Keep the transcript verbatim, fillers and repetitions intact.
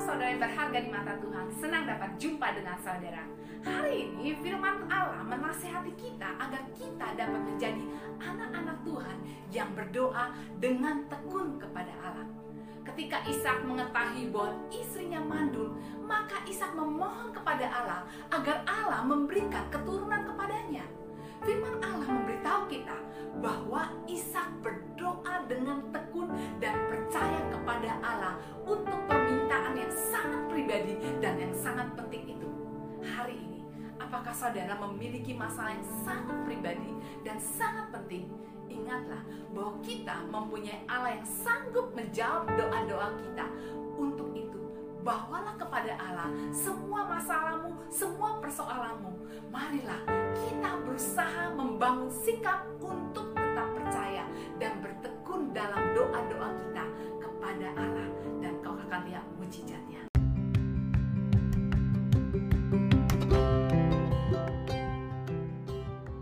Saudara yang berharga di mata Tuhan, senang dapat jumpa dengan saudara. Hari ini firman Allah menasehati kita agar kita dapat menjadi anak-anak Tuhan yang berdoa dengan tekun kepada Allah. Ketika Ishak mengetahui bahwa istrinya mandul, maka Ishak memohon kepada Allah agar Allah memberikan keturunan kepadanya. Firman Allah memberitahu kita bahwa Ishak berdoa dengan tekun dan percaya kepada Allah untuk permintaan yang sangat pribadi dan yang sangat penting itu. Hari ini, apakah saudara memiliki masalah yang sangat pribadi dan sangat penting? Ingatlah bahwa kita mempunyai Allah yang sanggup menjawab doa-doa kita. Untuk itu, bawalah kepada Allah semua masalahmu, semua persoalanmu. Marilah kita berusaha membangun sikap untuk tetap percaya dan bertekun dalam doa-doa kita kepada Allah, dan kau akan lihat mujizatnya.